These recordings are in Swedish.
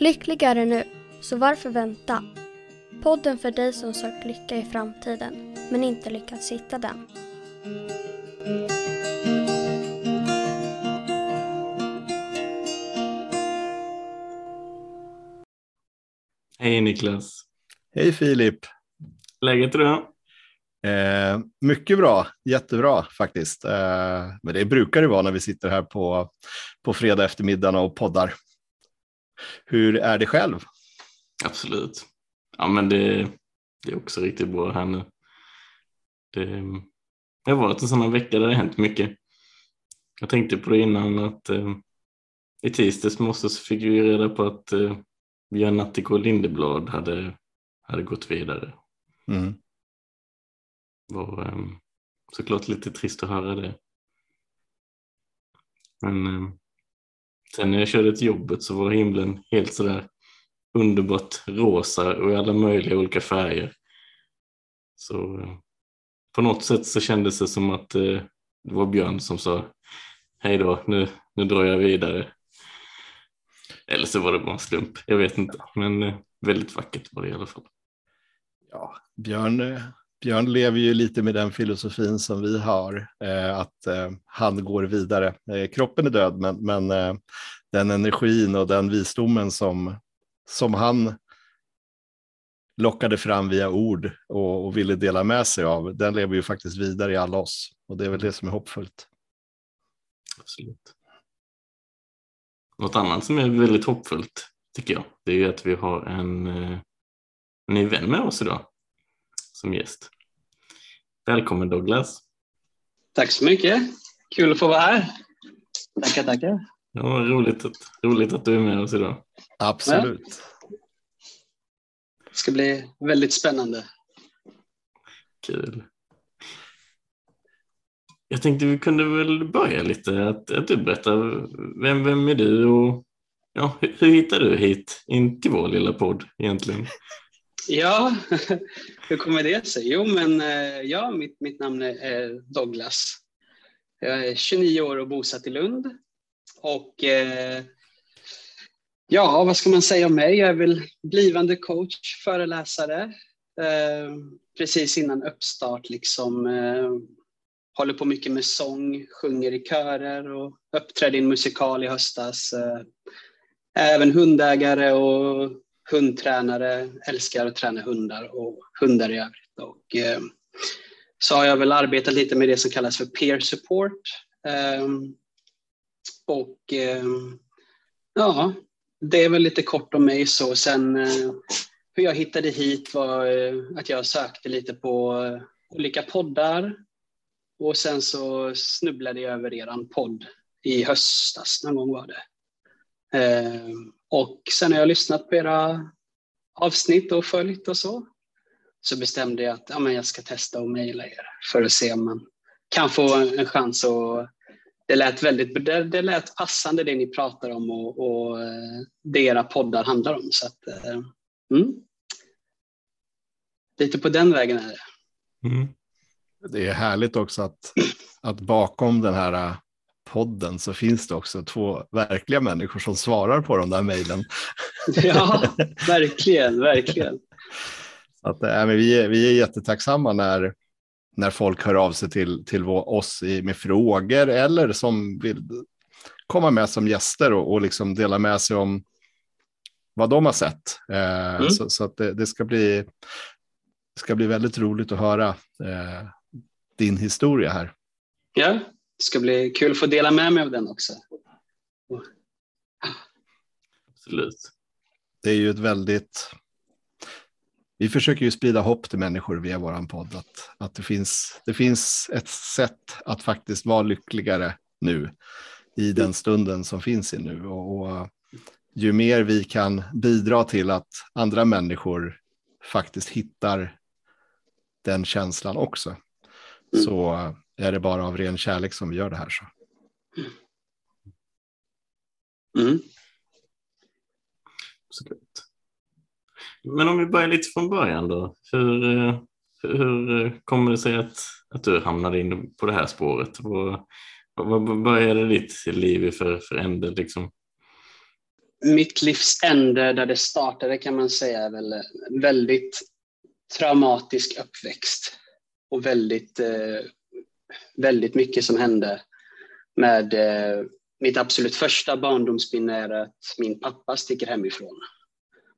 Lyckligare nu, så varför vänta? Podden för dig som sökt lycka i framtiden, men inte lyckats hitta den. Hej Niklas. Hej Filip. Läget då? Mycket bra, jättebra faktiskt. Men det brukar det vara när vi sitter här på fredag eftermiddagen och poddar. Hur är det själv? Absolut. Ja, men det är också riktigt bra här nu. Det har varit en sån här vecka där det har hänt mycket. Jag tänkte på det innan att i tisdags måste så fick vi reda på att Björn Nattico och Lindeblad hade gått vidare. Mm. Och såklart lite trist att höra det. Men sen när jag körde till jobbet så var himlen helt sådär underbart rosa och i alla möjliga olika färger. Så på något sätt så kändes det som att det var Björn som sa hej då, nu drar jag vidare. Eller så var det bara en slump, jag vet inte. Men väldigt vackert var det i alla fall. Ja, Björn lever ju lite med den filosofin som vi har, att han går vidare. Kroppen är död, men den energin och den visdomen som han lockade fram via ord och ville dela med sig av, den lever ju faktiskt vidare i alla oss. Och det är väl det som är hoppfullt. Absolut. Något annat som är väldigt hoppfullt, tycker jag, det är ju att vi har en vän med oss idag som gäst. Välkommen Douglas. Tack så mycket. Kul att få vara här. Tackar. Ja, roligt att du är med oss idag. Absolut. Ja. Det ska bli väldigt spännande. Kul. Jag tänkte vi kunde väl börja lite att du berättar vem är du och ja, hur hittar du hit in till vår lilla podd egentligen? Ja, hur kommer det sig? Jo, men ja, mitt namn är Douglas. Jag är 29 år och bosatt i Lund. Och ja, vad ska man säga om mig? Jag är väl blivande coach, föreläsare. Precis innan uppstart liksom. Håller på mycket med sång, sjunger i körer och uppträdde i en musikal i höstas. Även hundägare och hundtränare, älskar att träna hundar och hundar i övrigt. Och så har jag väl arbetat lite med det som kallas för peer support. Och ja, det är väl lite kort om mig så. Sen hur jag hittade hit var att jag sökte lite på olika poddar. Och sen så snubblade jag över eran podd i höstas, någon gång var det. Och sen när jag lyssnat på era avsnitt och följt och så bestämde jag att ja, men jag ska testa och mejla er för att se om man kan få en chans. Och det lät passande det ni pratar om och det era poddar handlar om. Så att, lite på den vägen är det. Mm. Det är härligt också att bakom den här podden så finns det också två verkliga människor som svarar på de där mejlen. Ja, verkligen. Att, vi är jättetacksamma när folk hör av sig till oss med frågor eller som vill komma med som gäster och liksom dela med sig om vad de har sett. Så att det ska bli väldigt roligt att höra din historia här. Ja, det ska bli kul att få dela med mig av den också. Absolut. Det är ju ett väldigt... Vi försöker ju sprida hopp till människor via våran podd. Att det finns ett sätt att faktiskt vara lyckligare nu. I den stunden som finns i nu. Och ju mer vi kan bidra till att andra människor faktiskt hittar den känslan också. Så är det bara av ren kärlek som vi gör det här så. Mm. Absolut. Men om vi börjar lite från början då. Hur kommer det sig att du hamnade in på det här spåret? Vad började ditt liv i för ände liksom? mitt livs ände där det startade kan man säga är väl en väldigt traumatisk uppväxt och väldigt mycket som hände med mitt absolut första barndomsminne är att min pappa sticker hemifrån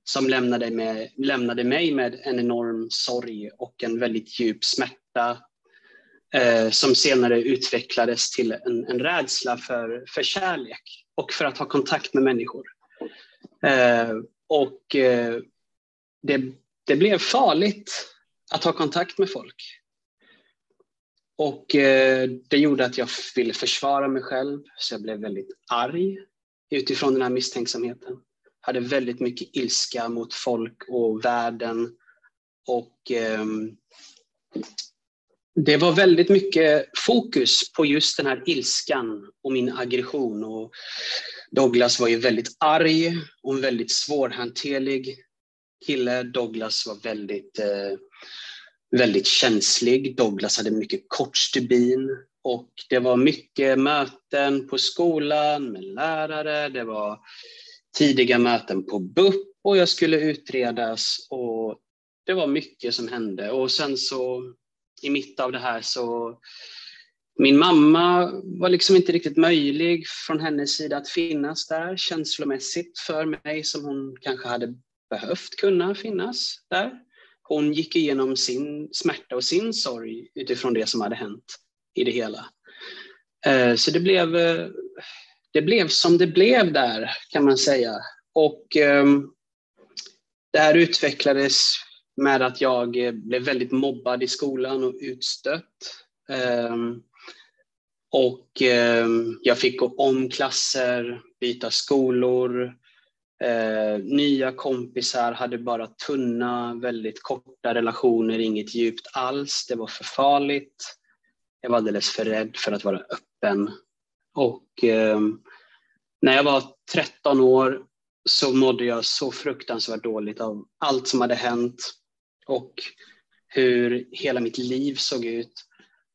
som lämnade mig med en enorm sorg och en väldigt djup smärta som senare utvecklades till en rädsla för kärlek och för att ha kontakt med människor. Det blev farligt att ha kontakt med folk. Och det gjorde att jag ville försvara mig själv, så jag blev väldigt arg utifrån den här misstänksamheten. Hade väldigt mycket ilska mot folk och världen. Och det var väldigt mycket fokus på just den här ilskan och min aggression. Och Douglas var ju väldigt arg och en väldigt svårhanterlig kille. Douglas var väldigt känslig. Douglas hade mycket kort stubin och det var mycket möten på skolan med lärare. Det var tidiga möten på BUP och jag skulle utredas och det var mycket som hände. Och sen så i mitt av det här så min mamma var liksom inte riktigt möjlig från hennes sida att finnas där känslomässigt för mig som hon kanske hade behövt kunna finnas där. Hon gick igenom sin smärta och sin sorg utifrån det som hade hänt i det hela. Så det blev som det blev där kan man säga. Och det här utvecklades med att jag blev väldigt mobbad i skolan och utstött. Och jag fick gå om klasser, byta skolor. Nya kompisar, hade bara tunna, väldigt korta relationer, inget djupt alls. Det var för farligt. Jag var alldeles för rädd för att vara öppen. Och när jag var 13 år så mådde jag så fruktansvärt dåligt av allt som hade hänt och hur hela mitt liv såg ut,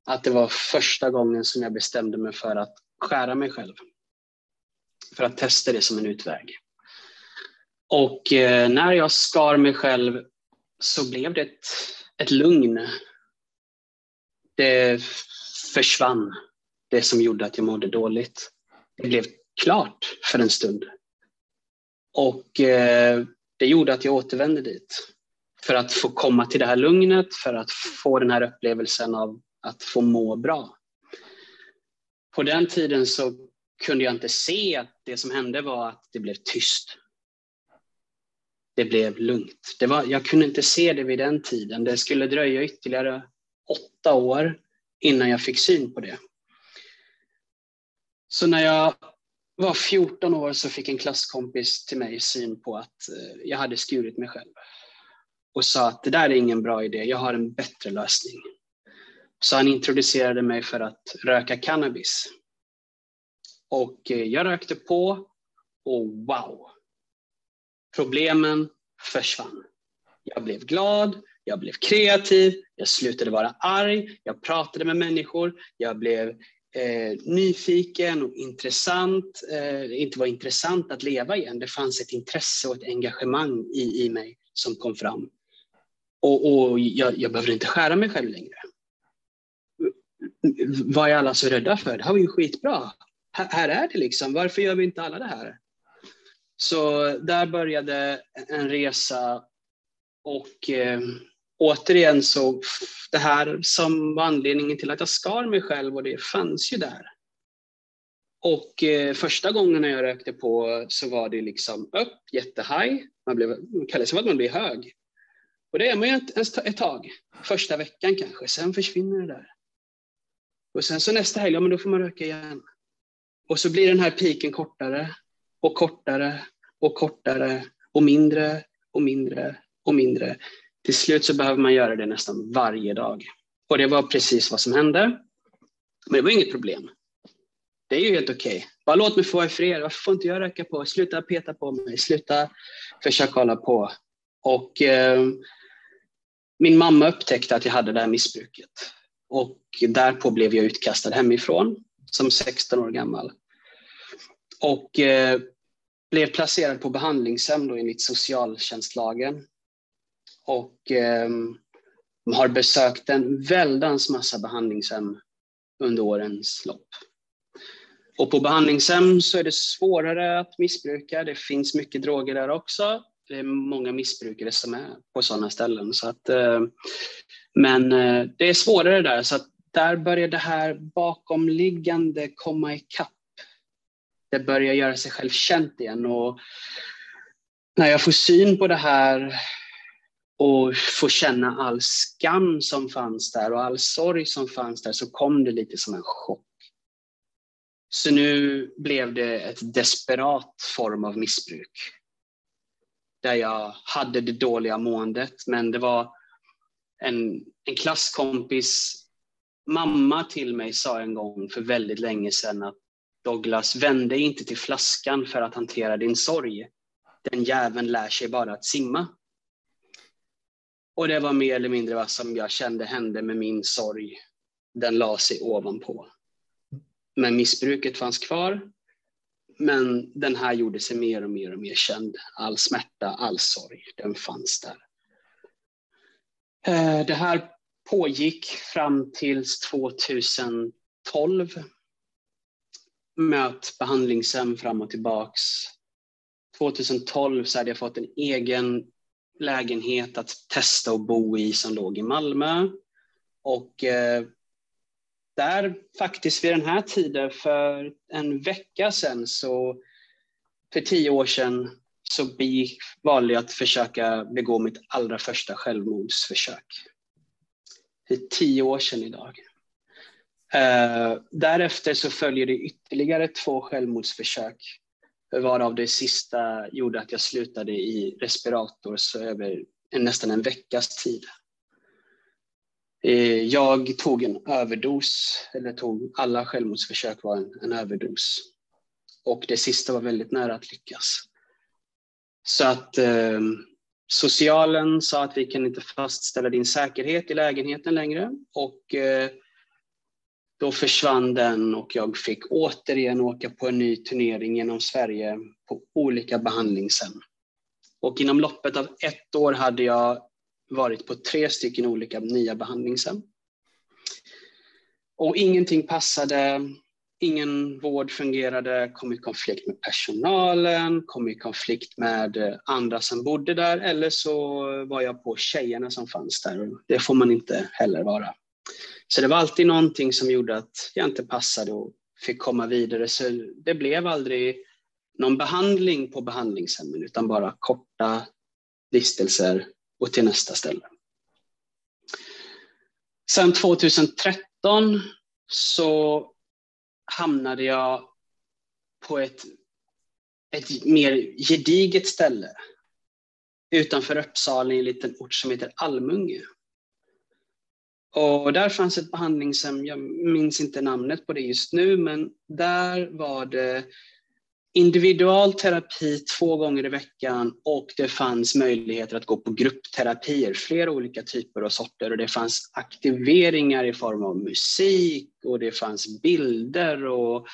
att det var första gången som jag bestämde mig för att skära mig själv. För att testa det som en utväg. Och när jag skar mig själv så blev det ett lugn. Det försvann, det som gjorde att jag mådde dåligt. Det blev klart för en stund. Och det gjorde att jag återvände dit. För att få komma till det här lugnet, för att få den här upplevelsen av att få må bra. På den tiden så kunde jag inte se att det som hände var att det blev tyst. Det blev lugnt. Jag kunde inte se det vid den tiden. Det skulle dröja ytterligare 8 år innan jag fick syn på det. Så när jag var 14 år så fick en klasskompis till mig syn på att jag hade skurit mig själv. Och sa att det där är ingen bra idé. Jag har en bättre lösning. Så han introducerade mig för att röka cannabis. Och jag rökte på. Och wow! Problemen försvann. Jag blev glad, jag blev kreativ, jag slutade vara arg, jag pratade med människor, jag blev nyfiken och intressant. Det inte var intressant att leva igen, det fanns ett intresse och ett engagemang i mig som kom fram. Och jag behövde inte skära mig själv längre. Vad är alla så rädda för? Det här var ju skitbra. Här är det liksom, varför gör vi inte alla det här? Så där började en resa och återigen så det här som var anledningen till att jag skar mig själv och det fanns ju där. Och första gången när jag rökte på så var det liksom upp, jättehaj. Man kallade sig för att man blir hög. Och det är man ju ett tag, första veckan kanske, sen försvinner det där. Och sen så nästa helg, ja men då får man röka igen. Och så blir den här piken kortare. Och kortare och kortare och mindre och mindre och mindre. Till slut så behöver man göra det nästan varje dag. Och det var precis vad som hände. Men det var inget problem. Det är ju helt okej. Bara låt mig få i fred. Varför får inte jag röka på? Sluta peta på mig. Sluta försöka hålla på. Och min mamma upptäckte att jag hade det här missbruket. Och därpå blev jag utkastad hemifrån som 16 år gammal. Och blev placerad på behandlingshem då enligt socialtjänstlagen. Och har besökt en väldans massa behandlingshem under årens lopp. Och på behandlingshem så är det svårare att missbruka. Det finns mycket droger där också. Det är många missbrukare som är på sådana ställen. Så att, men det är svårare där. Så att där börjar det här bakomliggande komma ikapp. Det börjar göra sig själv känt igen. Och när jag får syn på det här och får känna all skam som fanns där och all sorg som fanns där, så kom det lite som en chock. Så nu blev det ett desperat form av missbruk. Där jag hade det dåliga måendet, men det var en klasskompis mamma till mig sa en gång för väldigt länge sedan att Douglas, vänd dig inte till flaskan för att hantera din sorg. Den jäveln lär sig bara att simma. Och det var mer eller mindre vad som jag kände hände med min sorg. Den la sig ovanpå. Men missbruket fanns kvar. Men den här gjorde sig mer och mer och mer känd. All smärta, all sorg, den fanns där. Det här pågick fram till 2012. Med att behandlingshem fram och tillbaks. 2012 så hade jag fått en egen lägenhet att testa och bo i som låg i Malmö. Och där faktiskt vid den här tiden för en vecka sedan, så för 10 år sedan, så valde jag att försöka begå mitt allra första självmordsförsök. För 10 år sedan idag. Därefter så följer det ytterligare 2 självmordsförsök. Varav det sista gjorde att jag slutade i respirator så över nästan en veckas tid. Jag tog en överdos, eller alla självmordsförsök var en överdos. Och det sista var väldigt nära att lyckas. Så att socialen sa att vi kan inte fastställa din säkerhet i lägenheten längre. Och då försvann den och jag fick återigen åka på en ny turnering genom Sverige på olika behandlingshem. Och inom loppet av 1 år hade jag varit på 3 olika nya behandlingshem. Och ingenting passade, ingen vård fungerade, kom i konflikt med personalen, kom i konflikt med andra som bodde där, eller så var jag på tjejerna som fanns där. Det får man inte heller vara. Så det var alltid någonting som gjorde att jag inte passade och fick komma vidare. Så det blev aldrig någon behandling på behandlingshemmen, utan bara korta vistelser och till nästa ställe. Sen 2013 så hamnade jag på ett mer gediget ställe utanför Uppsala i en liten ort som heter Allmunge. Och där fanns ett behandlingshem, jag minns inte namnet på det just nu, men där var det individual terapi 2 gånger i veckan och det fanns möjligheter att gå på gruppterapier, flera olika typer och sorter, och det fanns aktiveringar i form av musik och det fanns bilder och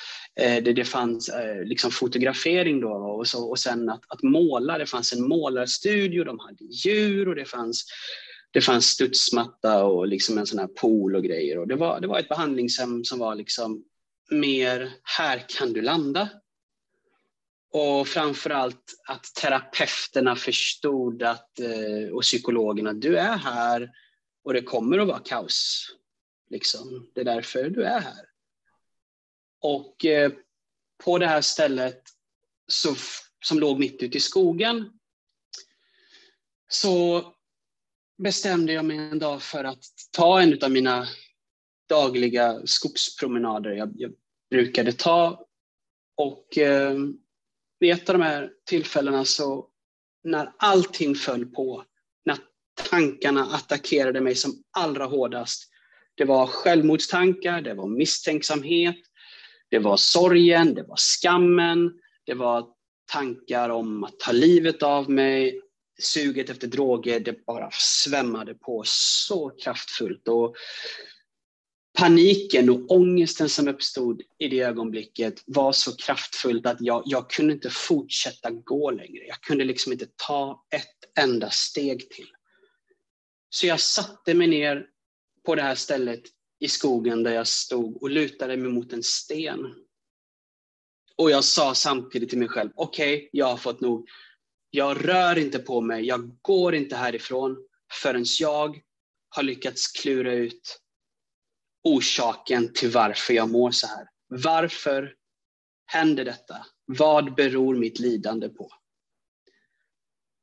det fanns liksom fotografering då, och sen att måla, det fanns en målarstudio, de hade djur och det fanns studsmatta och liksom en sån här pool och grejer. Och det var ett behandlingshem som var liksom mer, här kan du landa. Och framförallt att terapeuterna förstod att, och psykologerna, du är här och det kommer att vara kaos. Liksom. Det är därför du är här. Och på det här stället som låg mitt ute i skogen så bestämde jag mig en dag för att ta en av mina dagliga skogspromenader jag brukade ta. Och vid ett av de här tillfällena så när allting föll på, när tankarna attackerade mig som allra hårdast. Det var självmordstankar, det var misstänksamhet, det var sorgen, det var skammen, det var tankar om att ta livet av mig. Suget efter droger, det bara svämmade på så kraftfullt. Och Paniken och ångesten som uppstod i det ögonblicket var så kraftfullt att jag kunde inte fortsätta gå längre. Jag kunde liksom inte ta ett enda steg till. Så jag satte mig ner på det här stället i skogen där jag stod och lutade mig mot en sten. Och jag sa samtidigt till mig själv, okej, jag har fått nog. Jag rör inte på mig, jag går inte härifrån förrän jag har lyckats klura ut orsaken till varför jag mår så här. Varför händer detta? Vad beror mitt lidande på?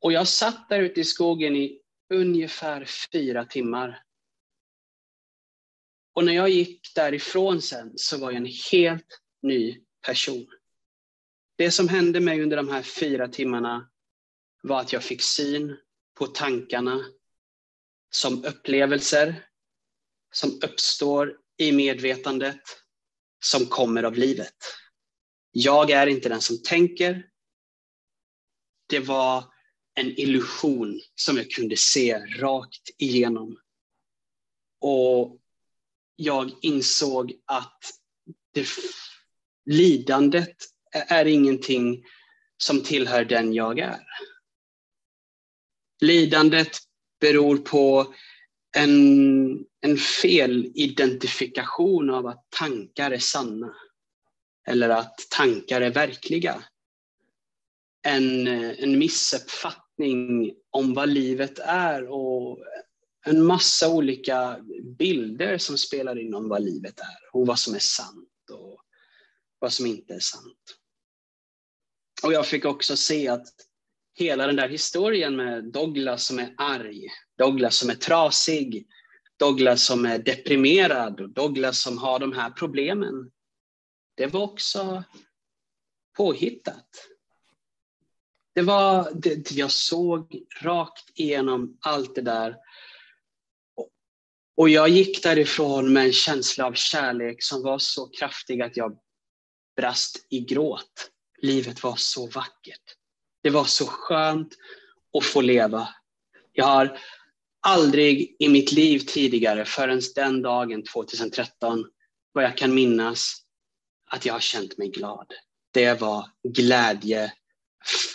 Och jag satt där ute i skogen i ungefär 4 timmar. Och när jag gick därifrån sen så var jag en helt ny person. Det som hände mig under de här 4 timmarna var att jag fick syn på tankarna som upplevelser som uppstår i medvetandet som kommer av livet. Jag är inte den som tänker. Det var en illusion som jag kunde se rakt igenom. Och jag insåg att lidandet är ingenting som tillhör den jag är. Lidandet beror på en felidentifikation av att tankar är sanna. Eller att tankar är verkliga. En missuppfattning om vad livet är. Och en massa olika bilder som spelar in om vad livet är. Och vad som är sant och vad som inte är sant. Och jag fick också se att hela den där historien med Douglas som är arg, Douglas som är trasig, Douglas som är deprimerad och Douglas som har de här problemen. Det var också påhittat. Jag såg rakt igenom allt det där. Och jag gick därifrån med en känsla av kärlek som var så kraftig att jag brast i gråt. Livet var så vackert. Det var så skönt att få leva. Jag har aldrig i mitt liv tidigare, förrän den dagen 2013, vad jag kan minnas, att jag har känt mig glad. Det var glädje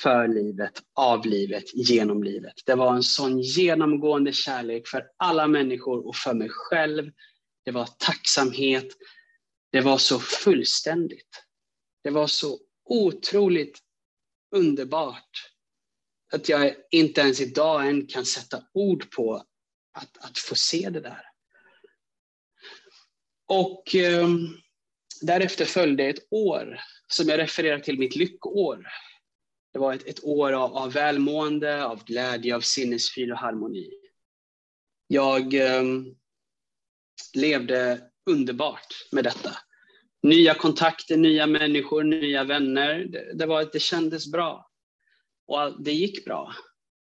för livet, av livet, genom livet. Det var en sån genomgående kärlek för alla människor och för mig själv. Det var tacksamhet. Det var så fullständigt. Det var så otroligt underbart att jag inte ens idag än kan sätta ord på att få se det där. Och därefter följde ett år som jag refererar till, mitt lyckår. Det var ett år av välmående, av glädje, av sinnesfrid och harmoni. Jag levde underbart med detta. Nya kontakter, nya människor, nya vänner. Det kändes bra. Och det gick bra.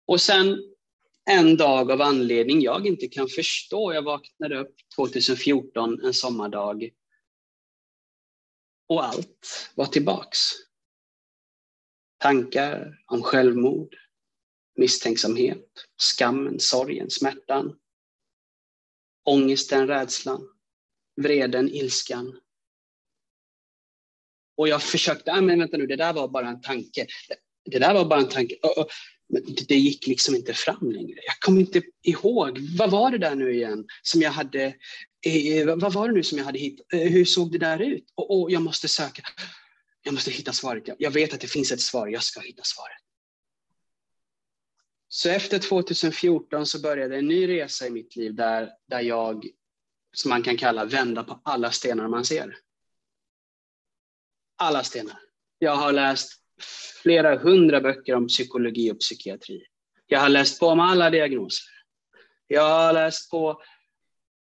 Och sen en dag av anledning jag inte kan förstå. Jag vaknade upp 2014 en sommardag. Och allt var tillbaks. Tankar om självmord. Misstänksamhet. Skammen, sorgen, smärtan. Ångesten, rädslan. Vreden, ilskan. Och jag försökte, men vänta nu, det där var bara en tanke. Det där var bara en tanke. Men det gick liksom inte fram längre. Jag kommer inte ihåg, vad var det där nu igen som jag hade, vad var det nu som jag hade hittat? Hur såg det där ut? Och jag måste söka, jag måste hitta svaret. Jag vet att det finns ett svar, jag ska hitta svaret. Så efter 2014 så började en ny resa i mitt liv där jag, som man kan kalla, vända på alla stenar man ser. Alla stenar. Jag har läst flera 100 böcker om psykologi och psykiatri. Jag har läst på om alla diagnoser. Jag har läst på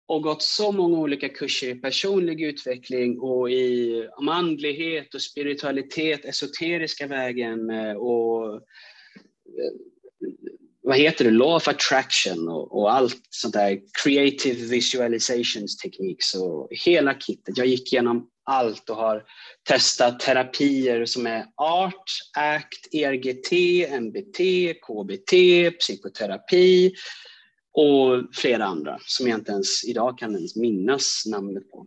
och gått så många olika kurser i personlig utveckling och i andlighet och spiritualitet, esoteriska vägen och law of attraction och allt sånt där, creative visualizations techniques och hela kittet. Jag gick igenom allt och har testat terapier som är ART, ACT, ERGT, MBT, KBT, psykoterapi Och flera andra som jag inte ens idag kan ens minnas namnet på.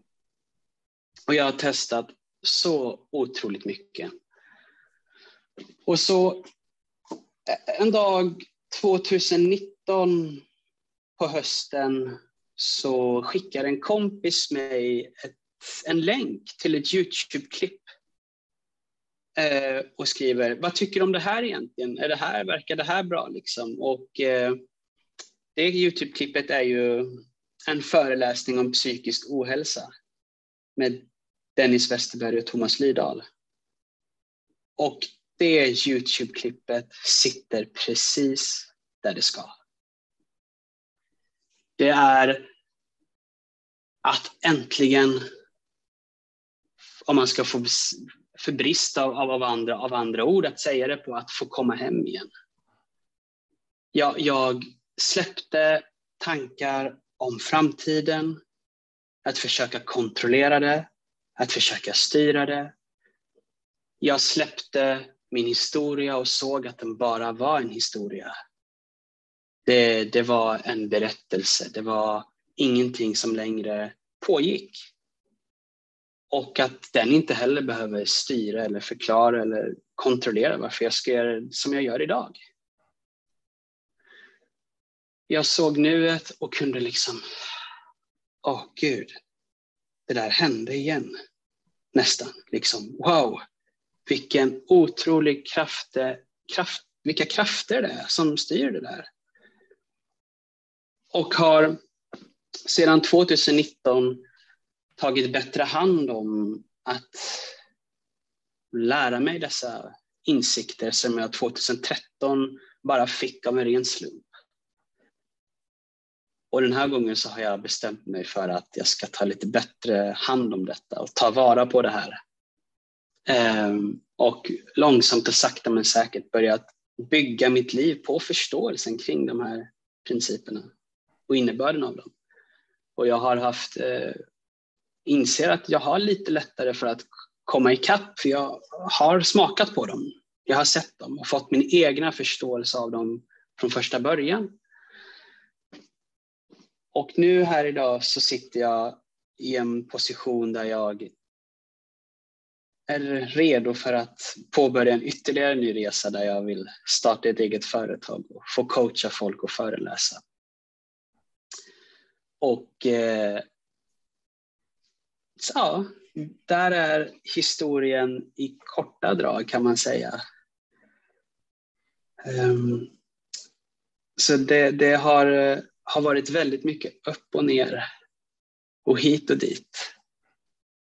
Och jag har testat så otroligt mycket. Och så en dag 2019 på hösten så skickade en kompis mig en länk till ett YouTube-klipp. Och skriver, vad tycker du om det här egentligen? Är det här, verkar det här bra liksom? Och det YouTube-klippet är ju en föreläsning om psykisk ohälsa med Dennis Westerberg och Thomas Lydahl. Och det YouTube-klippet sitter precis där det ska. Det är att äntligen, om man ska få förbrist av andra ord att säga det på, att få komma hem igen. Jag släppte tankar om framtiden, att försöka kontrollera det, att försöka styra det. Jag släppte min historia och såg att den bara var en historia. Det var en berättelse, det var ingenting som längre pågick. Och att den inte heller behöver styra eller förklara eller kontrollera varför jag ska göra som jag gör idag. Jag såg nuet och kunde liksom, gud, det där hände igen. Nästan, liksom, wow, vilken otrolig kraft, vilka krafter det är som styr det där. Och har sedan 2019 tagit bättre hand om att lära mig dessa insikter som jag 2013 bara fick av en ren slump. Och den här gången så har jag bestämt mig för att jag ska ta lite bättre hand om detta och ta vara på det här. Och långsamt och sakta men säkert börjat bygga mitt liv på förståelsen kring de här principerna och innebörden av dem. Och jag har haft, inser att jag har lite lättare för att komma ikapp, för jag har smakat på dem. Jag har sett dem och fått min egna förståelse av dem från första början. Och nu här idag så sitter jag i en position där jag är redo för att påbörja en ytterligare ny resa där jag vill starta ett eget företag och få coacha folk och föreläsa. Och ja, där är historien i korta drag kan man säga. Så det har varit väldigt mycket upp och ner och hit och dit.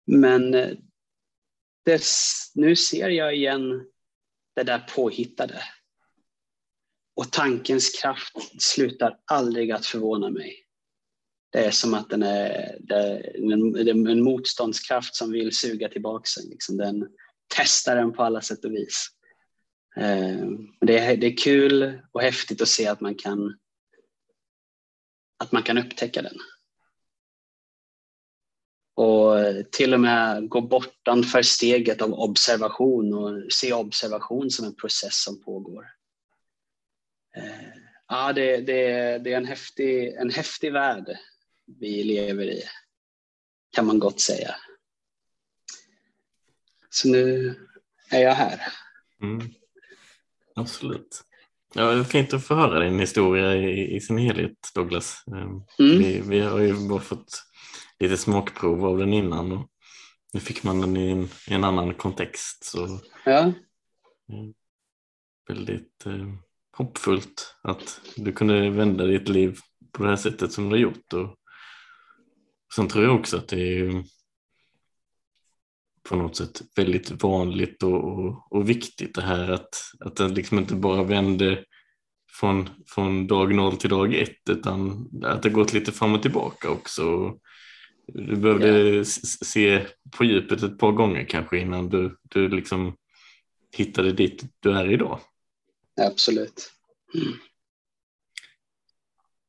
Men nu ser jag igen det där påhittade. Och tankens kraft slutar aldrig att förvåna mig. Det är som att den är en motståndskraft som vill suga tillbaka sig. Liksom den testar den på alla sätt och vis. Det är kul och häftigt att se att man kan upptäcka den. Och till och med gå bortanför steget av observation och se observation som en process som pågår. Det är en häftig värld vi lever i, kan man gott säga. Så nu är jag här. Mm. Absolut. Ja, det är fint att få höra din historia i sin helhet, Douglas. Vi har ju bara fått lite smakprov av den innan och nu fick man den i en annan kontext. Så ja. Väldigt hoppfullt att du kunde vända ditt liv på det här sättet som du har gjort. Och sen tror jag också att det är ju på något sätt väldigt vanligt och viktigt det här att den liksom inte bara vänder från dag 0 till dag 1, utan att det gått lite fram och tillbaka också. Du behövde se på djupet ett par gånger kanske innan du liksom hittade dit du är idag. Absolut.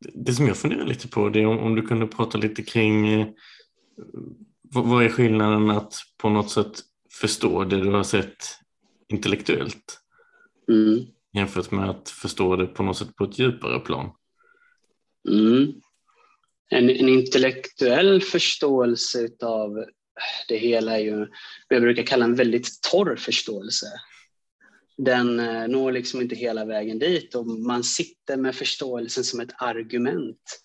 Det som jag funderar lite på det är om du kunde prata lite kring vad är skillnaden att på något sätt förstå det du har sett intellektuellt jämfört med att förstå det på något sätt på ett djupare plan? Mm. En intellektuell förståelse av det hela är ju, jag brukar kalla en väldigt torr förståelse. Den når liksom inte hela vägen dit och man sitter med förståelsen som ett argument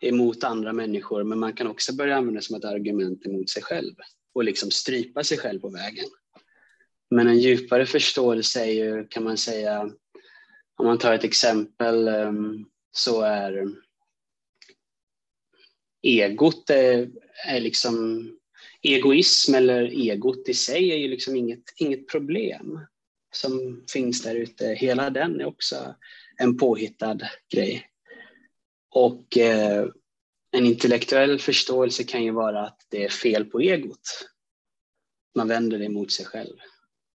emot andra människor, men man kan också börja använda det som ett argument emot sig själv och liksom strypa sig själv på vägen. Men en djupare förståelse är ju, kan man säga, om man tar ett exempel så är egot är liksom egoism, eller egot i sig är ju liksom inget problem som finns där ute. Hela den är också en påhittad grej. Och en intellektuell förståelse kan ju vara att det är fel på egot. Man vänder det mot sig själv.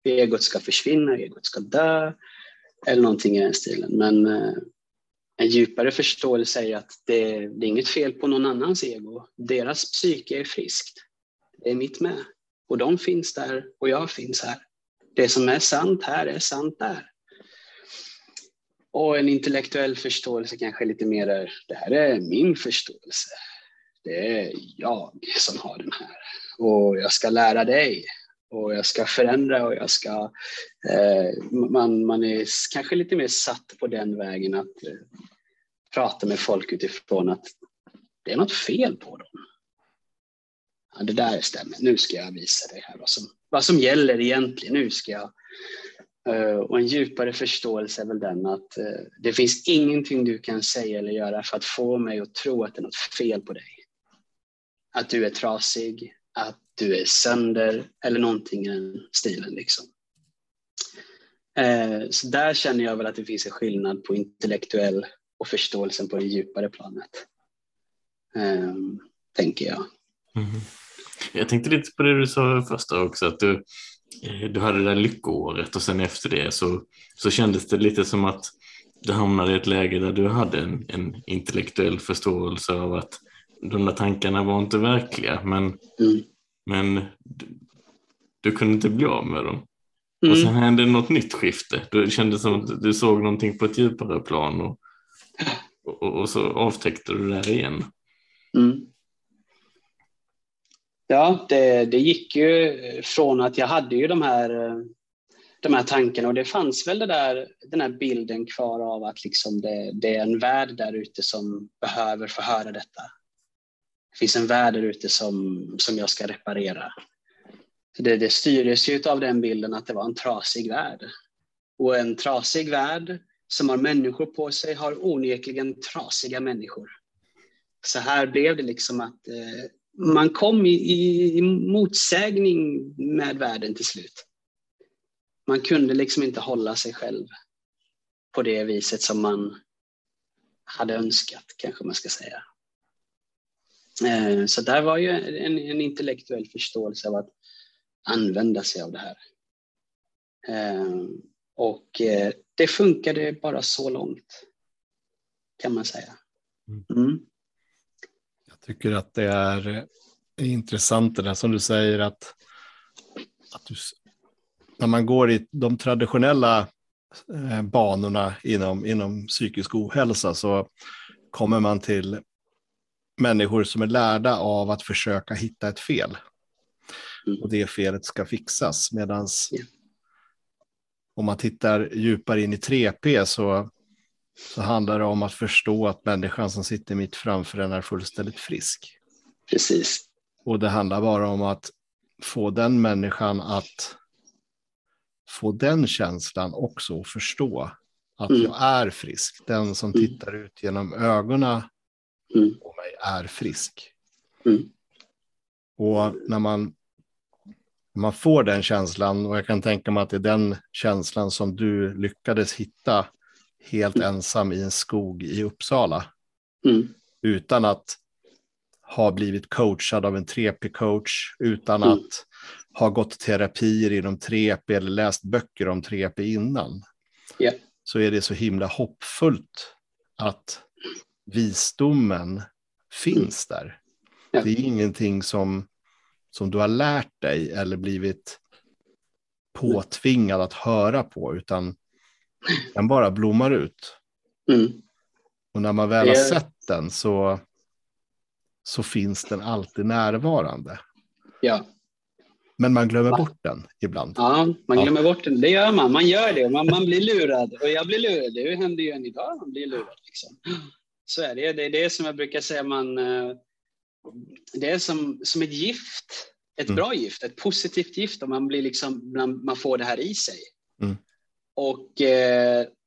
Egot ska försvinna, egot ska dö eller någonting i den stilen. Men en djupare förståelse är att det är inget fel på någon annans ego. Deras psyke är friskt. Det är mitt med. Och de finns där och jag finns här. Det som är sant här är sant där. Och en intellektuell förståelse kanske lite mer där, det här är min förståelse. Det är jag som har den här. Och jag ska lära dig. Och jag ska förändra och jag ska... Man är kanske lite mer satt på den vägen att prata med folk utifrån att det är något fel på dem. Ja, det där stämmer. Nu ska jag visa dig här vad som gäller egentligen. Nu ska jag... Och en djupare förståelse är väl den att det finns ingenting du kan säga eller göra för att få mig att tro att det är något fel på dig. Att du är trasig, att du är sönder eller någonting i den stilen liksom. Så där känner jag väl att det finns en skillnad på intellektuell och förståelsen på det djupare planet. Tänker jag. Mm. Jag tänkte lite på det du sa först också, att du hade det där lyckoåret och sen efter det så kändes det lite som att du hamnade i ett läge där du hade en intellektuell förståelse av att de där tankarna var inte verkliga, men du kunde inte bli av med dem. Mm. Och sen hände något nytt skifte. Det kändes som att du såg någonting på ett djupare plan och så avtäckte du det där igen. Mm. Ja, det gick ju från att jag hade ju de här tankarna och det fanns väl den här bilden kvar av att liksom det är en värld där ute som behöver få höra detta. Det finns en värld där ute som jag ska reparera. Det styrs ju av den bilden att det var en trasig värld. Och en trasig värld som har människor på sig har onekligen trasiga människor. Så här blev det liksom att... man kom i motsägning med världen till slut. Man kunde liksom inte hålla sig själv på det viset som man hade önskat, kanske man ska säga. Så där var ju en intellektuell förståelse av att använda sig av det här. Och det funkade bara så långt, kan man säga. Mm. Jag tycker att det är intressant det där som du säger att när man går i de traditionella banorna inom psykisk ohälsa så kommer man till människor som är lärda av att försöka hitta ett fel. Och det felet ska fixas. Medan om man tittar djupare in i 3P så handlar det om att förstå att människan som sitter mitt framför den är fullständigt frisk. Precis. Och det handlar bara om att få den människan att få den känslan också och förstå att jag är frisk. Den som tittar ut genom ögonen på mig är frisk. Och när man får den känslan, och jag kan tänka mig att det är den känslan som du lyckades hitta helt ensam i en skog i Uppsala. Utan att ha blivit coachad av en 3P-coach. Utan att ha gått terapier inom 3P eller läst böcker om 3P innan. Yeah. Så är det så himla hoppfullt att visdomen finns där. Yeah. Det är ingenting som du har lärt dig eller blivit påtvingad att höra på, utan den bara blommar ut. Och när man väl har sett den så finns den alltid närvarande. Ja. Men man glömmer bort den ibland. Ja, man glömmer bort den. Det gör man. Man gör det. Man blir lurad. Och jag blir lurad. Det händer ju än idag. Man blir lurad. Liksom. Så är det. Det är det som jag brukar säga. Det är som ett gift. Ett bra gift. Ett positivt gift. Och man blir liksom, man får det här i sig. Mm. Och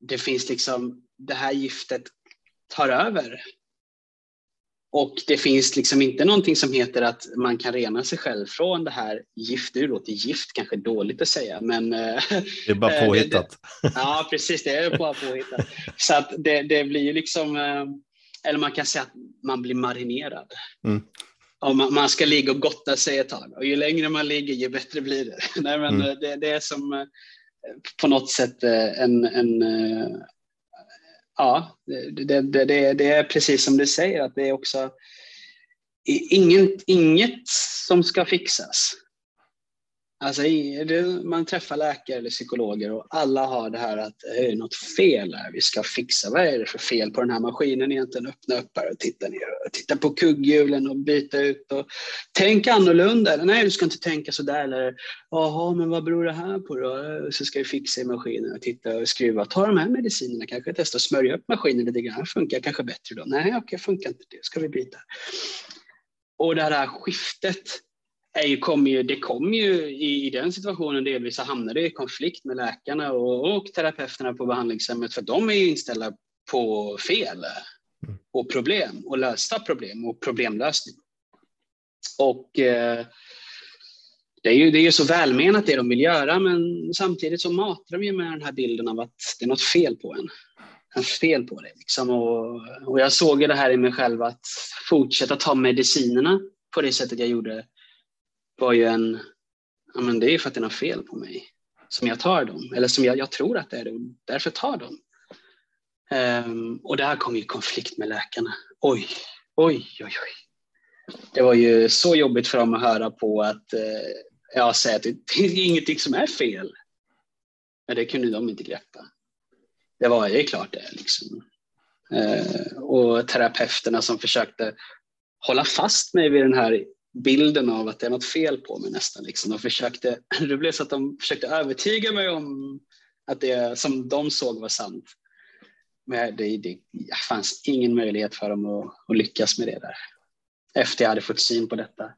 det finns liksom, det här giftet tar över. Och det finns liksom inte någonting som heter att man kan rena sig själv från det här gift. Det låter gift kanske dåligt att säga, men det är bara påhittat. Ja, precis, det är bara påhittat. Så att det blir ju liksom, eller man kan säga att man blir marinerad. Mm. Och man ska ligga och gotta sig ett tag. Och ju längre man ligger, ju bättre blir det. Nej, men det är som på något sätt en ja, det är precis som du säger, att det är också inget som ska fixas. Alltså, man träffar läkare eller psykologer och alla har det här att det är något fel här, vi ska fixa, vad är det för fel på den här maskinen egentligen, öppna upp här och titta ner och titta på kugghjulen och byta ut och tänka annorlunda, eller nej, du ska inte tänka sådär, eller jaha, men vad beror det här på då, så ska vi fixa i maskinen och titta och skruva, ta de här medicinerna, kanske testa och smörja upp maskinen lite grann, funkar kanske bättre då, nej okej, funkar inte det, ska vi byta. Och det här skiftet det kom ju i den situationen delvis så hamnade i konflikt med läkarna och terapeuterna på behandlingshemmet, för de är ju inställda på fel och problem och lösta problem och problemlösning. Och det är ju så välmenat det de vill göra, men samtidigt så matar de ju med den här bilden av att det är något fel på en. Fel på det liksom. Och jag såg ju det här i mig själv, att fortsätta ta medicinerna på det sättet jag gjorde var ju det är ju för att det är något fel på mig som jag tar dem, eller som jag tror att det är det, och därför tar dem. Och där kom ju konflikt med läkarna. Oj. Det var ju så jobbigt för dem att höra på att jag säger att det är ingenting som är fel. Men det kunde de inte greppa. Det var ju klart det liksom. Och terapeuterna som försökte hålla fast mig vid den här bilden av att det är något fel på mig nästan liksom. Det blev så att de försökte övertyga mig om att det som de såg var sant, men det fanns ingen möjlighet för dem att lyckas med det där efter jag hade fått syn på detta.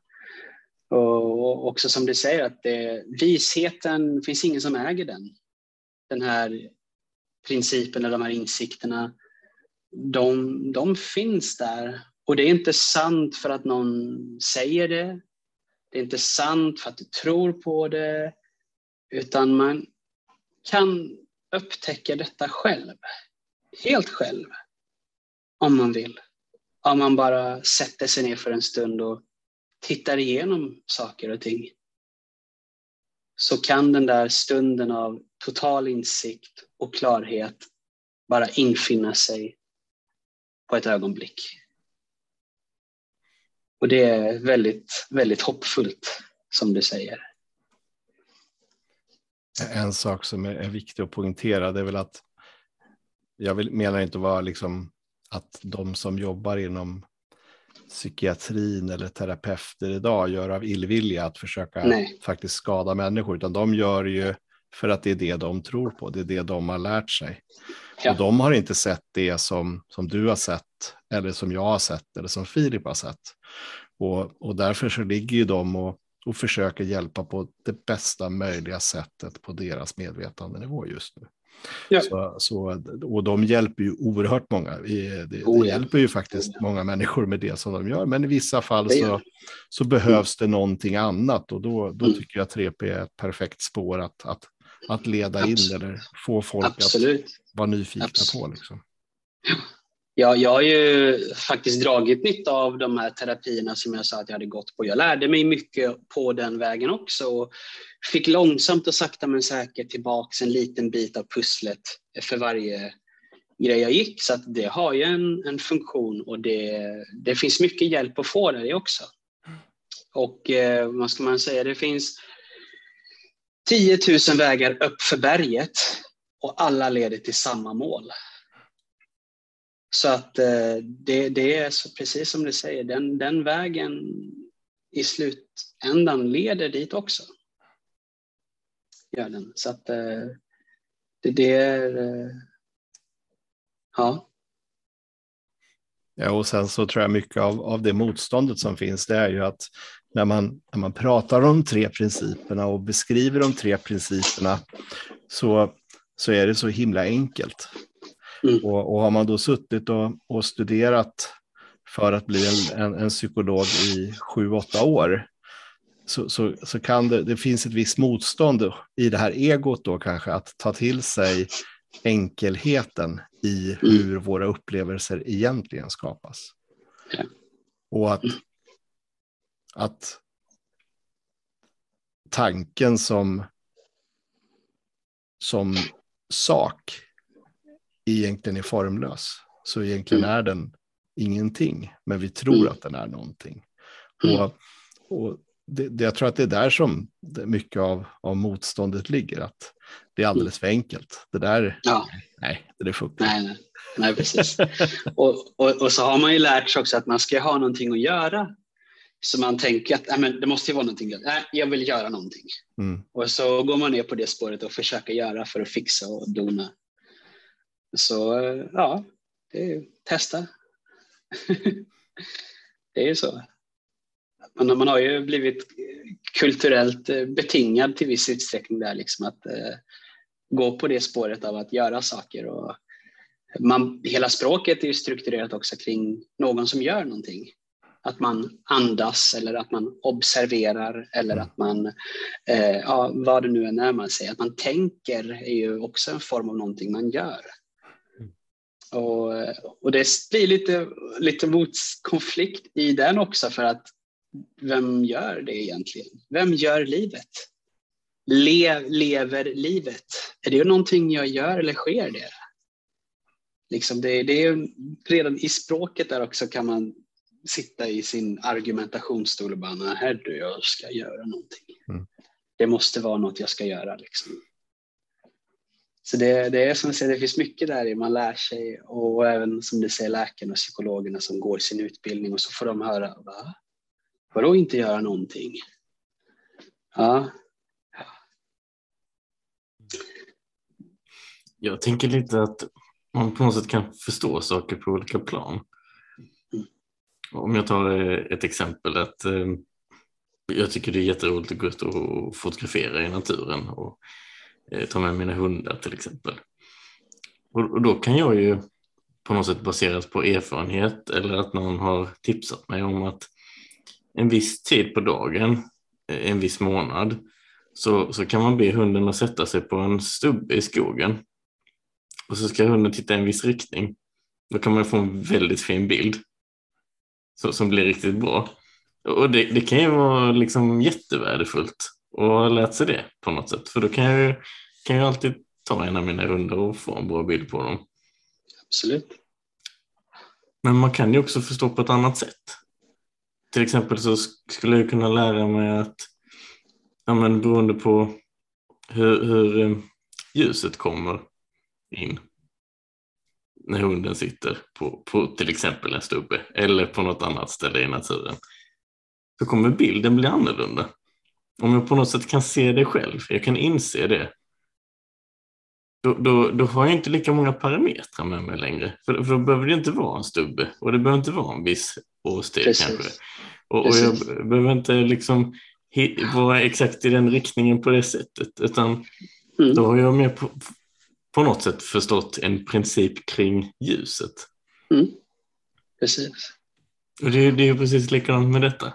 Och också som du säger, att visheten finns ingen som äger den här principen eller de här insikterna, de finns där. Och det är inte sant för att någon säger det. Det är inte sant för att du tror på det. Utan man kan upptäcka detta själv. Helt själv. Om man vill. Om man bara sätter sig ner för en stund och tittar igenom saker och ting. Så kan den där stunden av total insikt och klarhet bara infinna sig på ett ögonblick. Och det är väldigt, väldigt hoppfullt, som du säger. En sak som är viktig att poängtera, det är väl att menar inte vara liksom att de som jobbar inom psykiatrin eller terapeuter idag gör av illvilja att försöka faktiskt skada människor, utan de gör ju för att det är det de tror på, det är det de har lärt sig. Ja. Och de har inte sett det som du har sett, eller som jag har sett, eller som Filip har sett. Och därför så ligger ju de och försöker hjälpa på det bästa möjliga sättet på deras medvetandenivå just nu. Ja. Och de hjälper ju oerhört många. Det hjälper ju faktiskt många människor med det som de gör. Men i vissa fall så behövs det någonting annat. Och då tycker jag att 3P är ett perfekt spår att leda in eller få folk att vara nyfikna på. Liksom. Ja, jag har ju faktiskt dragit nytta av de här terapierna som jag sa att jag hade gått på. Jag lärde mig mycket på den vägen också och fick långsamt och sakta men säkert tillbaka en liten bit av pusslet för varje grej jag gick. Så att det har ju en funktion, och det finns mycket hjälp att få där också. Och vad ska man säga, det finns 10 000 vägar upp för berget och alla leder till samma mål. Så att det är precis som du säger, den vägen i slutändan leder dit också. Gör den. Så att det är... Ja. Ja, och sen så tror jag mycket av det motståndet som finns, det är ju att när man pratar om de tre principerna och beskriver de tre principerna så är det så himla enkelt. Mm. Och har man då suttit och studerat för att bli en psykolog i 7-8 år så kan det finns ett visst motstånd i det här egot då kanske att ta till sig enkelheten i hur våra upplevelser egentligen skapas. Ja. Och att tanken som sak egentligen är formlös. Så egentligen är den ingenting, men vi tror att den är någonting. Och det, jag tror att det är där som mycket av motståndet ligger, att det är alldeles för enkelt. Det där, ja. Nej, det är fukt. Nej, precis. och så har man ju lärt sig också att man ska ha någonting att göra. Så man tänker att men det måste ju vara någonting. Jag vill göra någonting. Och så går man ner på det spåret och försöker göra för att fixa och dona. Så ja, det är testa. Det är ju så. Man har ju blivit kulturellt betingad till viss utsträckning där, liksom att gå på det spåret av att göra saker. Och hela språket är ju strukturerat också kring någon som gör någonting. Att man andas eller att man observerar eller att man, vad det nu är när man säger, att man tänker är ju också en form av någonting man gör. Och det blir lite motkonflikt i den också, för att vem gör det egentligen? Vem gör livet? Lever livet? Är det någonting jag gör eller sker det? Liksom det är redan i språket där också kan man sitta i sin argumentationsstol och bara, här du, jag ska göra någonting. Det måste vara något jag ska göra liksom. Så det är som du säger, det finns mycket där i man lär sig, och även som du säger läkarna och psykologerna som går sin utbildning och så får de höra, vadå inte göra någonting? Ja. Jag tänker lite att man på något sätt kan förstå saker på olika plan. Om jag tar ett exempel, att jag tycker det är jätteroligt att gå ut och fotografera i naturen och ta med mina hundar till exempel. Och då kan jag ju på något sätt baseras på erfarenhet eller att någon har tipsat mig om att en viss tid på dagen, en viss månad, så kan man be hunden att sätta sig på en stubbe i skogen. Och så ska hunden titta i en viss riktning. Då kan man få en väldigt fin bild. Som blir riktigt bra. Och det kan ju vara liksom jättevärdefullt att ha lärt sig det på något sätt. För då kan jag alltid ta en av mina hundar och få en bra bild på dem. Absolut. Men man kan ju också förstå på ett annat sätt. Till exempel så skulle jag kunna lära mig att beroende på hur ljuset kommer in när hunden sitter på till exempel en stubbe eller på något annat ställe i naturen, så kommer bilden bli annorlunda. Om jag på något sätt kan se det själv, jag kan inse det, då har jag inte lika många parametrar med mig längre. För då behöver det inte vara en stubbe och det behöver inte vara en viss årstid kanske. Och jag behöver inte liksom vara exakt i den riktningen på det sättet, utan då har jag mer på något sätt förstått en princip kring ljuset. Precis. Och det är ju precis likadant med detta.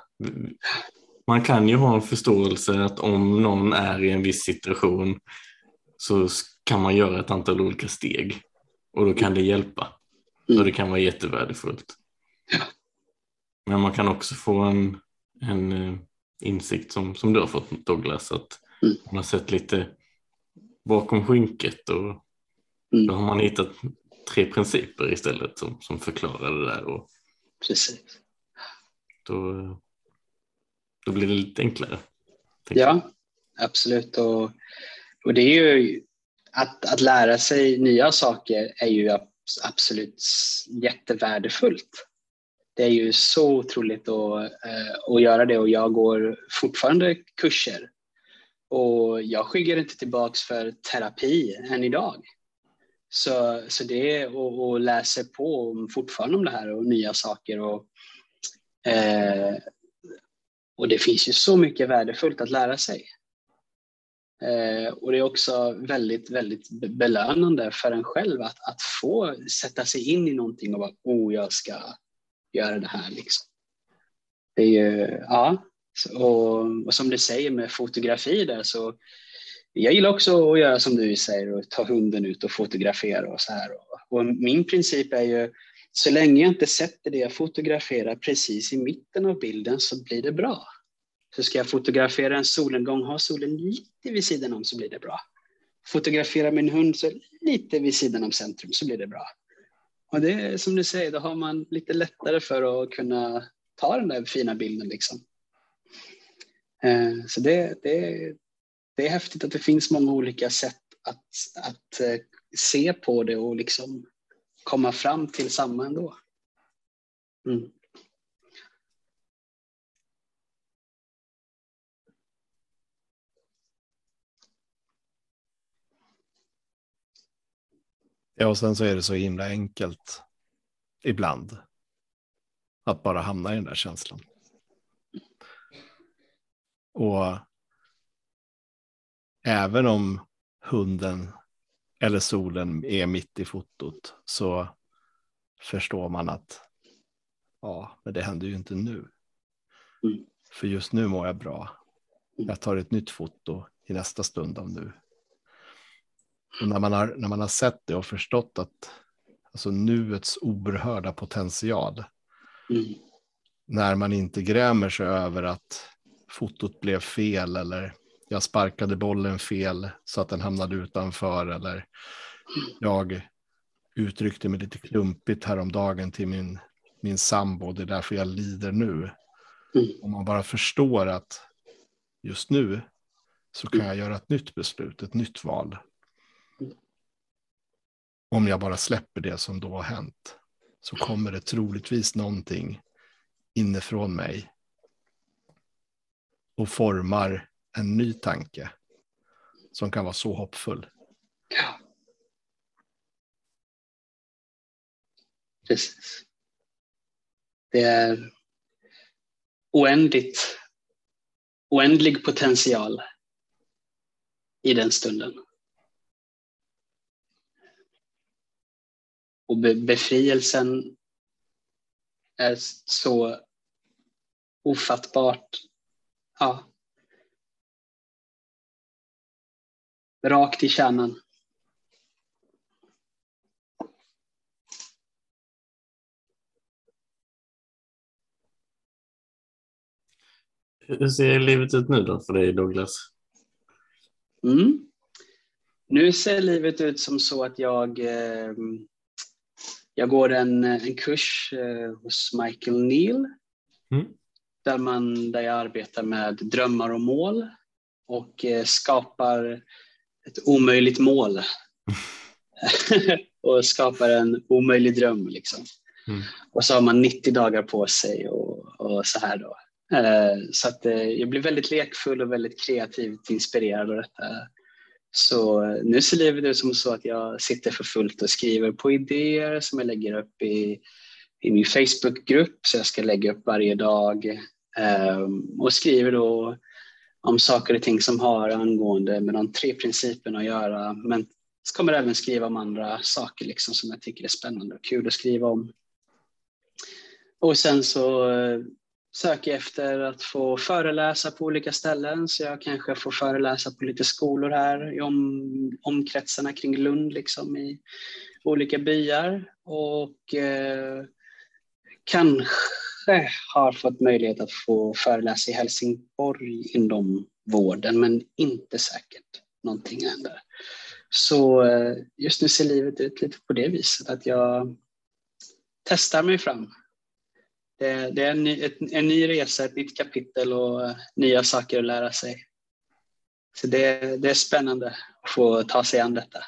Man kan ju ha en förståelse att om någon är i en viss situation så kan man göra ett antal olika steg. Och då kan det hjälpa. Och det kan vara jättevärdefullt. Ja. Men man kan också få en insikt som du har fått, Douglas, att man har sett lite bakom skynket och då har man hittat tre principer istället som förklarar det där. Och precis. Då blir det lite enklare. Ja, absolut. Och det är ju att lära sig nya saker är ju absolut jättevärdefullt. Det är ju så otroligt att göra det, och jag går fortfarande kurser. Och jag skyggar inte tillbaks för terapi än idag. Så det och läser på fortfarande om det här och nya saker. Och det finns ju så mycket värdefullt att lära sig. Och det är också väldigt, väldigt belönande för en själv att få sätta sig in i någonting och bara, jag ska göra det här liksom. Det är ju, ja. Och som du säger med fotografi där, så jag gillar också att göra som du säger och ta hunden ut och fotografera och så här. Och min princip är ju, så länge jag inte sätter det jag fotograferar precis i mitten av bilden så blir det bra. Så ska jag fotografera en solnedgång, ha solen lite vid sidan om så blir det bra. Fotografera min hund så lite vid sidan om centrum så blir det bra. Och det är som du säger, då har man lite lättare för att kunna ta den där fina bilden liksom. Så det är häftigt att det finns många olika sätt att se på det och liksom komma fram till samma ändå. Mm. Ja, och sen så är det så himla enkelt ibland att bara hamna i den där känslan. Och även om hunden eller solen är mitt i fotot så förstår man att men det händer ju inte nu. För just nu mår jag bra. Jag tar ett nytt foto i nästa stund av nu. Och när man har sett det och förstått att alltså nuets oerhörda potential, när man inte grämer sig över att fotot blev fel eller jag sparkade bollen fel så att den hamnade utanför, eller jag uttryckte mig lite klumpigt häromdagen till min sambo, det är därför jag lider nu. Om man bara förstår att just nu så kan jag göra ett nytt beslut, ett nytt val. Om jag bara släpper det som då har hänt så kommer det troligtvis någonting inifrån mig och formar en ny tanke som kan vara så hoppfull. Ja. Precis. Det är oändlig potential i den stunden. Och befrielsen är så ofattbart, rakt i kärnan. Hur ser livet ut nu då för dig, Douglas? Nu ser livet ut som så att jag går en kurs hos Michael Neal. Där jag arbetar med drömmar och mål och skapar ett omöjligt mål och skapar en omöjlig dröm liksom. Och så har man 90 dagar på sig och så här då. Så att jag blir väldigt lekfull och väldigt kreativt inspirerad av detta. Så nu ser livet ut som så att jag sitter för fullt och skriver på idéer som jag lägger upp i min Facebookgrupp, så jag ska lägga upp varje dag, och skriver då om saker och ting som har angående med de 3 principerna att göra. Men så kommer jag även skriva om andra saker liksom, som jag tycker är spännande och kul att skriva om. Och sen så söker jag efter att få föreläsa på olika ställen. Så jag kanske får föreläsa på lite skolor här i omkretsarna kring Lund liksom, i olika byar. Och kanske har fått möjlighet att få föreläsa i Helsingborg inom vården, men inte säkert någonting händer. Så just nu ser livet ut lite på det viset att jag testar mig fram. Det är en ny resa, ett nytt kapitel och nya saker att lära sig. Så det är spännande att få ta sig an detta.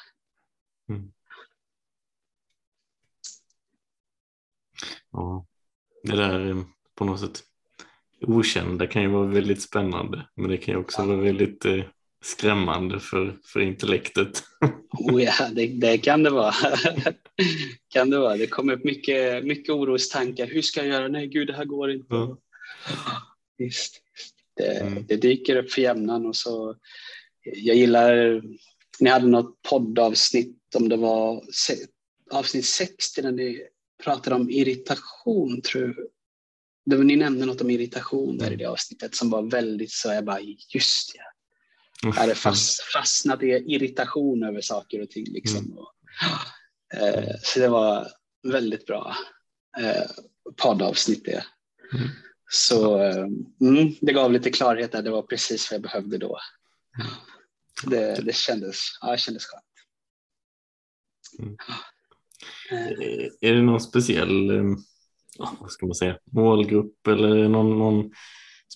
Ja. Det där är på något sätt okänd. Det kan ju vara väldigt spännande, men det kan ju också vara väldigt skrämmande för intellektet. Oh ja, det kan det vara. Kan det vara. Det kommer upp mycket orostankar. Hur ska jag göra? Nej, gud, det här går inte. Ja. Just. Det dyker upp för jämnan. Och så, jag gillar, ni hade något poddavsnitt, om det var avsnitt 60, när ni pratade om irritation, tror jag. Ni nämnde något om irritation där i det avsnittet som var väldigt så, jag bara, just det. Jag hade fastnat i irritation över saker och ting liksom. Så det var väldigt bra poddavsnitt det. Mm. Så det gav lite klarhet där. Det var precis vad jag behövde då. Det kändes skönt. Är det någon speciell vad ska man säga, målgrupp eller någon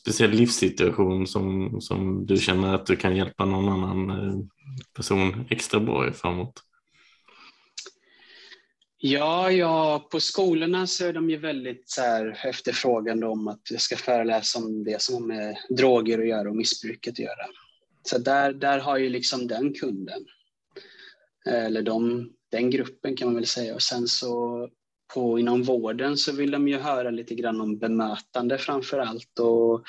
speciell livssituation som du känner att du kan hjälpa någon annan person extra bra framåt? Ja, på skolorna så är de ju väldigt så här efterfrågande om att jag ska föreläsa om det som har med droger att göra och missbruket att göra. Så där har ju liksom den kunden, eller den gruppen kan man väl säga. Och sen så inom vården så vill de ju höra lite grann om bemötande framför allt, och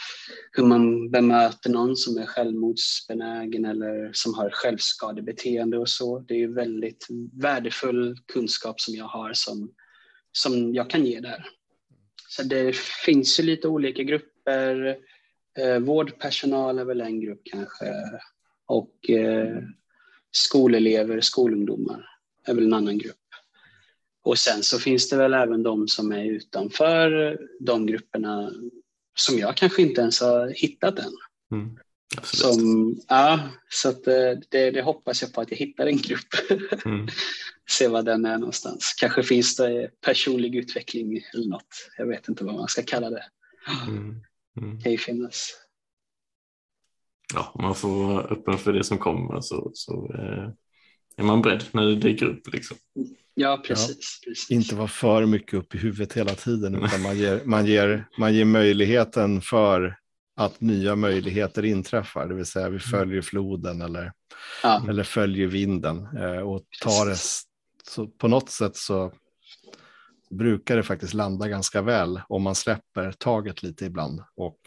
hur man bemöter någon som är självmordsbenägen eller som har självskadebeteende och så. Det är ju väldigt värdefull kunskap som jag har som jag kan ge där. Så det finns ju lite olika grupper. Vårdpersonal är väl en grupp kanske, och skolelever, skolungdomar är väl en annan grupp. Och sen så finns det väl även de som är utanför de grupperna som jag kanske inte ens har hittat än. Mm, så att det hoppas jag på, att jag hittar en grupp. Se vad den är någonstans. Kanske finns det personlig utveckling eller något. Jag vet inte vad man ska kalla det. Det kan ju finnas. Ja, man får vara öppen för det som kommer, så är man beredd när det dyker upp liksom. Ja, precis. Inte vara för mycket upp i huvudet hela tiden, utan man ger möjligheten för att nya möjligheter inträffar. Det vill säga vi följer floden eller följer vinden och tar det. Så på något sätt så brukar det faktiskt landa ganska väl om man släpper taget lite ibland och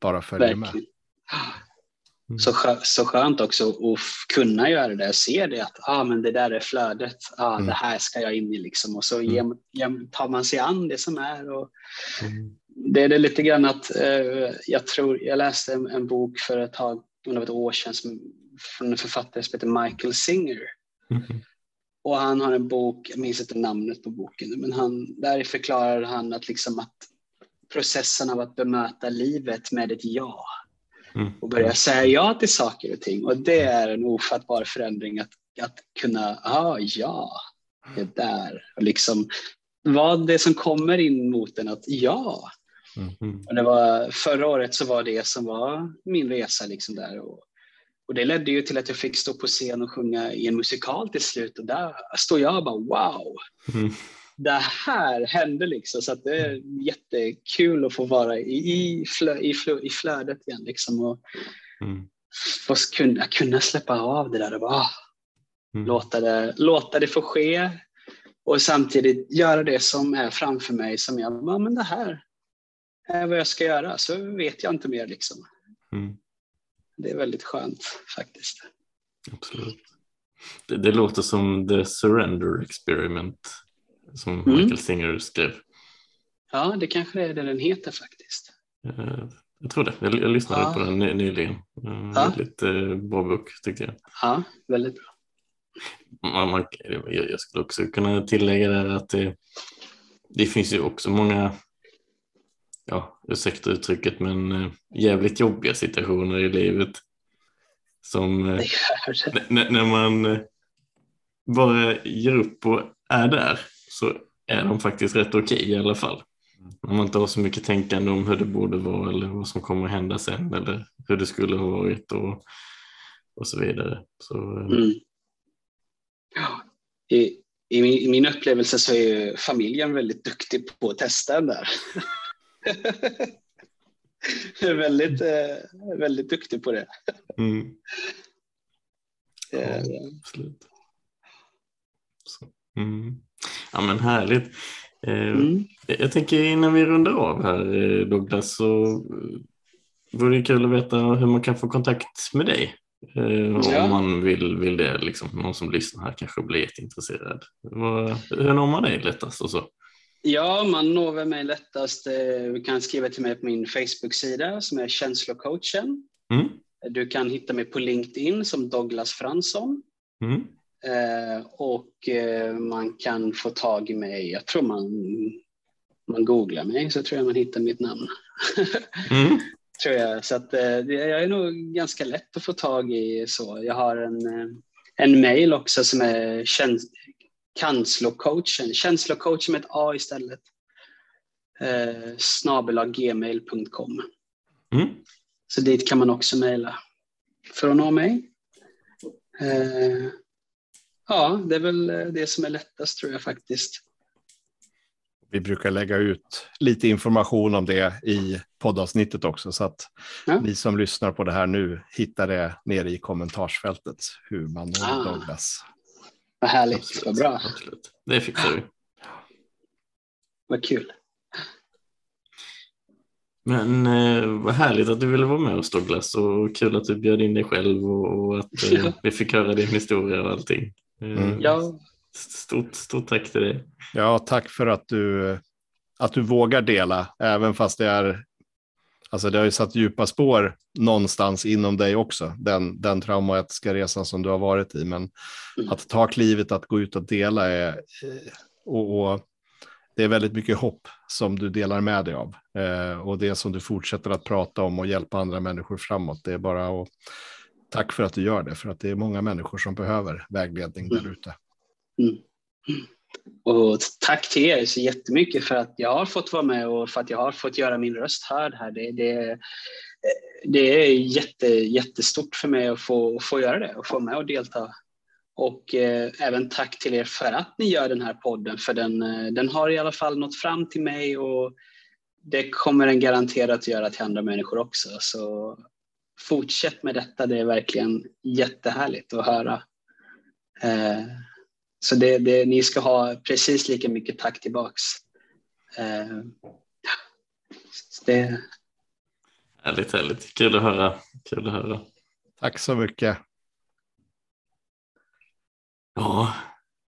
bara följer med. Så skönt också att kunna göra det där, se det att men det där är flödet, det här ska jag in i liksom, och så tar man sig an det som är. Och det är det lite grann att jag läste en bok för ett år sedan från en författare som heter Michael Singer. Och han har en bok, jag minns inte namnet på boken, men där förklarar han att liksom att processen av att bemöta livet med ett ja. Och börja säga ja till saker och ting. Och det är en ofattbar förändring att kunna, det där. Och liksom vad det som kommer in mot en, att ja. Och det var, förra året så var det som var min resa liksom där. Och det ledde ju till att jag fick stå på scen och sjunga i en musikal till slut. Och där står jag och bara wow. Det här hände liksom, så att det är jättekul att få vara i flödet igen liksom, och kunna släppa av det där och bara låta det få ske, och samtidigt göra det som är framför mig, som jag men det här är vad jag ska göra, så vet jag inte mer liksom. Det är väldigt skönt faktiskt. Absolut. Det låter som The Surrender Experiment som Michael Singer skrev. Ja, det kanske är det den heter faktiskt. Jag tror det. Jag lyssnade på den nyligen. Väldigt bra bok tyckte jag. Ja, väldigt bra. Jag skulle också kunna tillägga där att det finns ju också många, ursäkta uttrycket, men jävligt jobbiga situationer i livet som när man bara ger upp och är där, så är de faktiskt rätt okej i alla fall. Om man inte har så mycket tänkande om hur det borde vara eller vad som kommer att hända sen eller hur det skulle ha varit och så vidare. Så, I min upplevelse så är familjen väldigt duktig på att testa den där. Väldigt duktig på det. Mm. Ja, absolut. Så. Mm. Ja, men härligt. Jag tänker innan vi rundar av här, Douglas, så vore det kul att veta hur man kan få kontakt med dig. Om man vill det, liksom. Någon som lyssnar här kanske blir jätteintresserad. Hur når man dig lättast och så? Ja, man når mig lättast. Du kan skriva till mig på min Facebook-sida som är Kanslocoachen. Mm. Du kan hitta mig på LinkedIn som Douglas Fransson. Mm. Och man kan få tag i mig. Jag tror man googlar mig, så tror jag man hittar mitt namn. Mm. Tror jag. Så att, jag är nog ganska lätt att få tag i. Så. Jag har en mail också som är kanslocoachen med ett A istället. @gmail.com. Mm. Så dit kan man också mejla för att nå mig. Ja, det är väl det som är lättast, tror jag faktiskt. Vi brukar lägga ut lite information om det i poddavsnittet också, så att ni som lyssnar på det här nu hittar det nere i kommentarsfältet hur man når Douglas. Vad härligt, absolut, vad bra. Absolut. Det fixar vi. Vad kul. Men vad härligt att du ville vara med oss, Douglas, och kul att du bjöd in dig själv och att vi fick höra din historia och allting. Ja. Stort tack till dig. Ja, tack för att du vågar dela, även fast det har ju satt djupa spår någonstans inom dig också, den traumatiska resan som du har varit i, men att ta klivet att gå ut och dela är, och det är väldigt mycket hopp som du delar med dig av, och det som du fortsätter att prata om och hjälpa andra människor framåt, det är bara att tack för att du gör det, för att det är många människor som behöver vägledning där ute. Mm. Och tack till er så jättemycket för att jag har fått vara med och för att jag har fått göra min röst hörd här. Det är jättestort för mig att få göra det och få med och delta. Och även tack till er för att ni gör den här podden, för den har i alla fall nått fram till mig, och det kommer den garanterat göra till andra människor också. Så fortsätt med detta, det är verkligen jättehärligt att höra. Så ni ska ha precis lika mycket tack tillbaks. Det... Härligt. Kul att höra. Tack så mycket. Ja,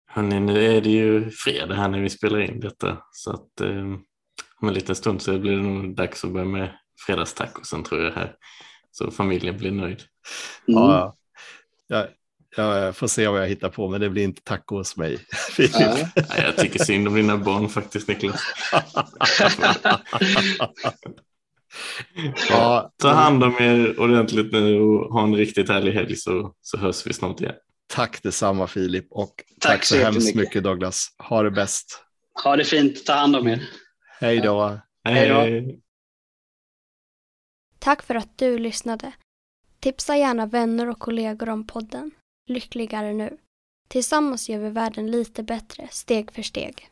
hörni, nu är det ju fredag här när vi spelar in detta. Så att om en liten stund så blir det nog dags att börja med fredagstacosen, tror jag här. Så familjen blir nöjd. Mm. Ja. Jag får se vad jag hittar på, men det blir inte tack hos mig. Nej, jag tycker synd om dina barn faktiskt, Niklas. Ta hand om er ordentligt nu och ha en riktigt härlig helg, så hörs vi snart igen. Tack detsamma, Filip, och tack så hemskt mycket, Douglas. Ha det bäst. Ha det fint, ta hand om er. Hej då. Hej då. Tack för att du lyssnade. Tipsa gärna vänner och kollegor om podden. Lyckligare nu. Tillsammans gör vi världen lite bättre, steg för steg.